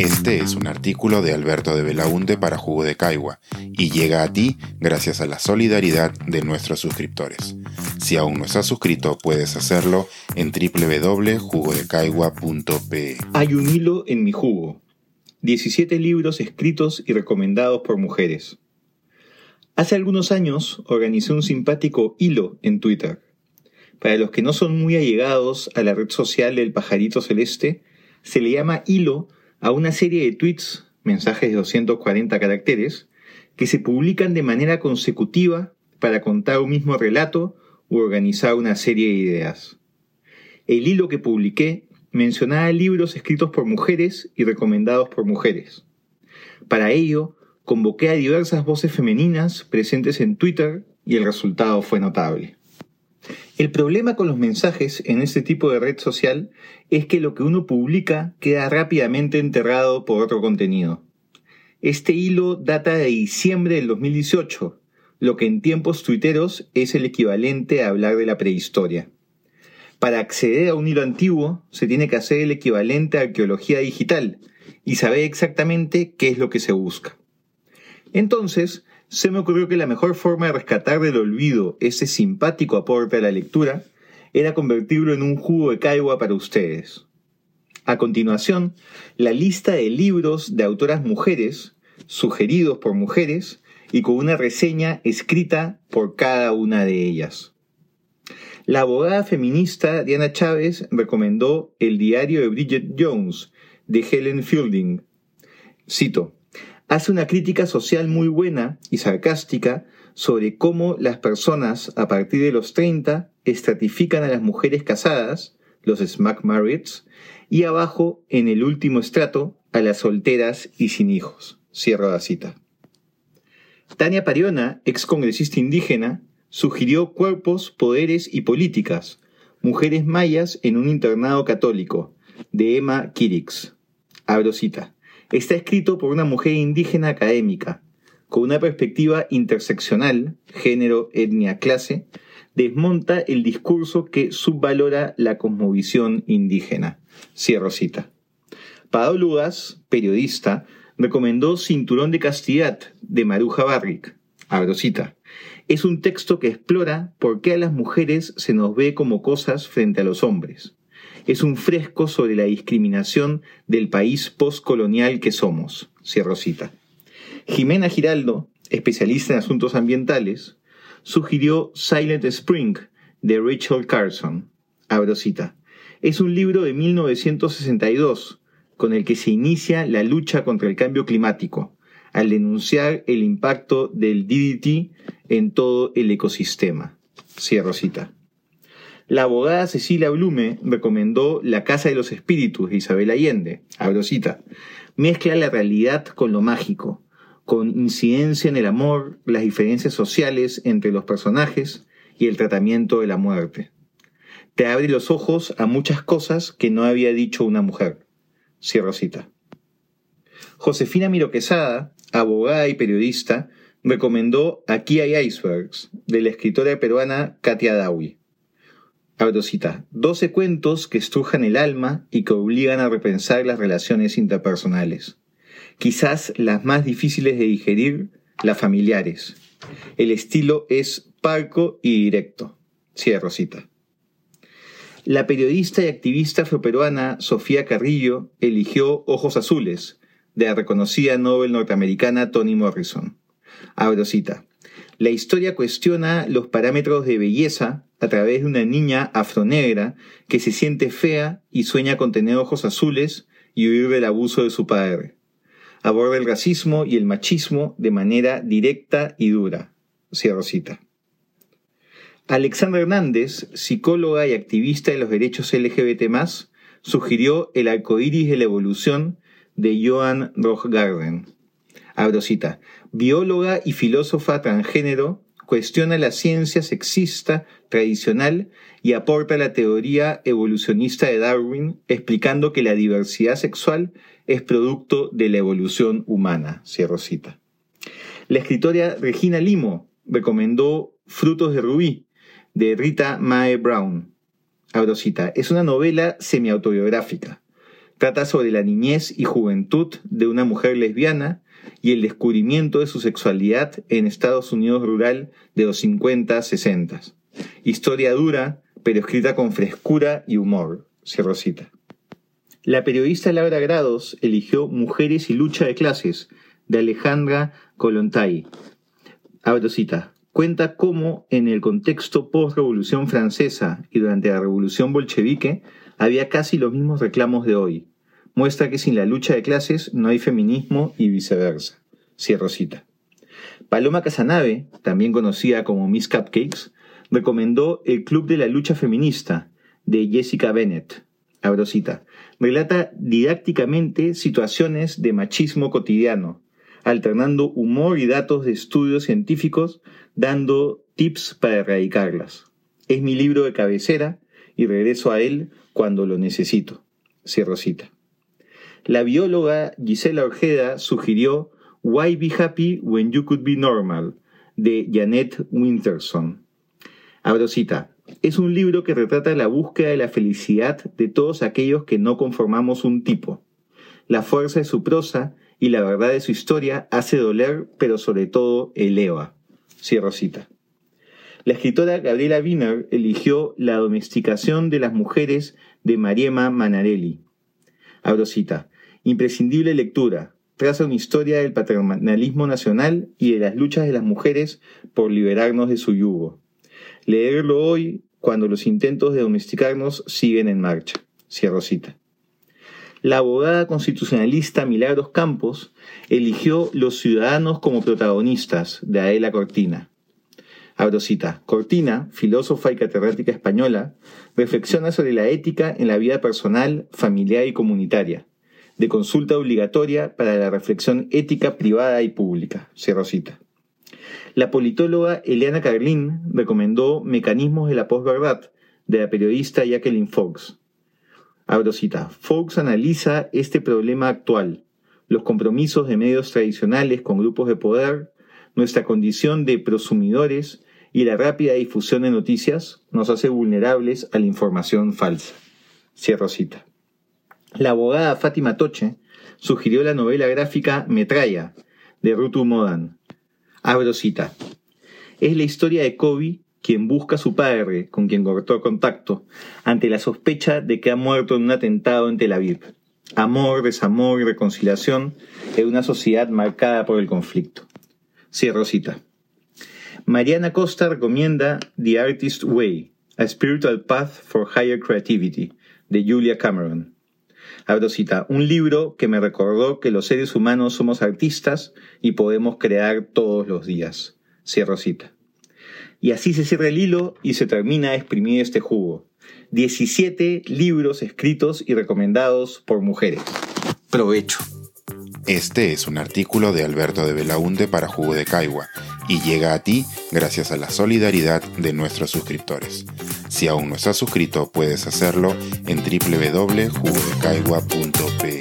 Este es un artículo de Alberto de Belaúnde para Jugo de Caigua y llega a ti gracias a la solidaridad de nuestros suscriptores. Si aún no estás suscrito, puedes hacerlo en www.jugodecaigua.pe. Hay un hilo en mi jugo. 17 libros escritos y recomendados por mujeres. Hace algunos años organizé un simpático hilo en Twitter. Para los que no son muy allegados a la red social del pajarito celeste, se le llama hilo a una serie de tweets, mensajes de 240 caracteres, que se publican de manera consecutiva para contar un mismo relato u organizar una serie de ideas. El hilo que publiqué mencionaba libros escritos por mujeres y recomendados por mujeres. Para ello, convoqué a diversas voces femeninas presentes en Twitter y el resultado fue notable. El problema con los mensajes en este tipo de red social es que lo que uno publica queda rápidamente enterrado por otro contenido. Este hilo data de diciembre del 2018, lo que en tiempos tuiteros es el equivalente a hablar de la prehistoria. Para acceder a un hilo antiguo se tiene que hacer el equivalente a arqueología digital y saber exactamente qué es lo que se busca. Entonces, se me ocurrió que la mejor forma de rescatar del olvido ese simpático aporte a la lectura era convertirlo en un jugo de caigua para ustedes. A continuación, la lista de libros de autoras mujeres, sugeridos por mujeres, y con una reseña escrita por cada una de ellas. La abogada feminista Diana Chávez recomendó El diario de Bridget Jones, de Helen Fielding. Cito: hace una crítica social muy buena y sarcástica sobre cómo las personas a partir de los 30 estratifican a las mujeres casadas, los smack marrieds, y abajo, en el último estrato, a las solteras y sin hijos. Cierro la cita. Tania Pariona, excongresista indígena, sugirió Cuerpos, Poderes y Políticas, Mujeres Mayas en un internado católico, de Emma Quirix. Abro cita. Está escrito por una mujer indígena académica, con una perspectiva interseccional, género, etnia, clase, desmonta el discurso que subvalora la cosmovisión indígena. Cierro cita. Paolo Ugas, periodista, recomendó Cinturón de Castidad, de Maruja Barrick. Abro cita. Es un texto que explora por qué a las mujeres se nos ve como cosas frente a los hombres. Es un fresco sobre la discriminación del país postcolonial que somos. Cierro cita. Jimena Giraldo, especialista en asuntos ambientales, sugirió Silent Spring, de Rachel Carson. Abro cita. Es un libro de 1962, con el que se inicia la lucha contra el cambio climático, al denunciar el impacto del DDT en todo el ecosistema. Cierro cita. La abogada Cecilia Blume recomendó La Casa de los Espíritus, de Isabel Allende. Abro cita. Mezcla la realidad con lo mágico, con incidencia en el amor, las diferencias sociales entre los personajes y el tratamiento de la muerte. Te abre los ojos a muchas cosas que no había dicho una mujer. Cierro cita. Josefina Miroquezada, abogada y periodista, recomendó Aquí hay icebergs, de la escritora peruana Katia Dawi. Abro cita. 12 cuentos que estrujan el alma y que obligan a repensar las relaciones interpersonales. Quizás las más difíciles de digerir, las familiares. El estilo es parco y directo. Cierro cita. La periodista y activista afroperuana Sofía Carrillo eligió Ojos Azules, de la reconocida Nobel norteamericana Toni Morrison. Abro cita. La historia cuestiona los parámetros de belleza a través de una niña afronegra que se siente fea y sueña con tener ojos azules y huir del abuso de su padre. Aborda el racismo y el machismo de manera directa y dura. Cierro cita. Alexandra Hernández, psicóloga y activista de los derechos LGBT+, sugirió El arcoíris de la evolución, de Joan Rochgarden. Abro cita. Bióloga y filósofa transgénero, cuestiona la ciencia sexista tradicional y aporta la teoría evolucionista de Darwin, explicando que la diversidad sexual es producto de la evolución humana. Cierro cita. La escritora Regina Limo recomendó Frutos de Rubí, de Rita Mae Brown. Abro cita. Es una novela semiautobiográfica Trata sobre la niñez y juventud de una mujer lesbiana y el descubrimiento de su sexualidad en Estados Unidos rural de los 50-60. Historia dura, pero escrita con frescura y humor. Cierro cita. La periodista Laura Grados eligió Mujeres y lucha de clases, de Alejandra Colontai. Abro cita. Cuenta cómo, en el contexto post-revolución francesa y durante la revolución bolchevique, había casi los mismos reclamos de hoy. Muestra que sin la lucha de clases no hay feminismo y viceversa. Cierro cita. Paloma Casanave, también conocida como Miss Cupcakes, recomendó El Club de la Lucha Feminista, de Jessica Bennett. Abro cita. Relata didácticamente situaciones de machismo cotidiano, alternando humor y datos de estudios científicos, dando tips para erradicarlas. Es mi libro de cabecera y regreso a él cuando lo necesito. Cierro cita. La bióloga Gisela Ojeda sugirió Why Be Happy When You Could Be Normal, de Janet Winterson. Abro cita. Es un libro que retrata la búsqueda de la felicidad de todos aquellos que no conformamos un tipo. La fuerza de su prosa y la verdad de su historia hace doler, pero sobre todo eleva. Cierro cita. La escritora Gabriela Wiener eligió La domesticación de las mujeres, de Mariema Manarelli. Abro cita. Imprescindible lectura. Traza una historia del paternalismo nacional y de las luchas de las mujeres por liberarnos de su yugo. Leerlo hoy, cuando los intentos de domesticarnos siguen en marcha. Cierro cita. La abogada constitucionalista Milagros Campos eligió Los ciudadanos como protagonistas, de Adela Cortina. Abro cita. Cortina, filósofa y catedrática española, reflexiona sobre la ética en la vida personal, familiar y comunitaria, de consulta obligatoria para la reflexión ética privada y pública. Cierro cita. La politóloga Eliana Carlín recomendó Mecanismos de la posverdad, de la periodista Jacqueline Fox. Abro cita. Fox analiza este problema actual, los compromisos de medios tradicionales con grupos de poder, nuestra condición de prosumidores y la rápida difusión de noticias nos hace vulnerables a la información falsa. Cierro cita. La abogada Fátima Toche sugirió la novela gráfica Metralla, de Rutu Modan. Abro cita. Es la historia de Kobe, quien busca a su padre, con quien cortó contacto, ante la sospecha de que ha muerto en un atentado en Tel Aviv. Amor, desamor y reconciliación en una sociedad marcada por el conflicto. Cierro cita. Mariana Costa recomienda The Artist's Way, A Spiritual Path for Higher Creativity, de Julia Cameron. Abro cita. Un libro que me recordó que los seres humanos somos artistas y podemos crear todos los días. Cierro cita. Y así se cierra el hilo y se termina de exprimir este jugo. 17 libros escritos y recomendados por mujeres. Provecho. Este es un artículo de Alberto de Belaúnde para Jugo de Caigua y llega a ti gracias a la solidaridad de nuestros suscriptores. Si aún no estás suscrito, puedes hacerlo en www.jugodecaigua.pe.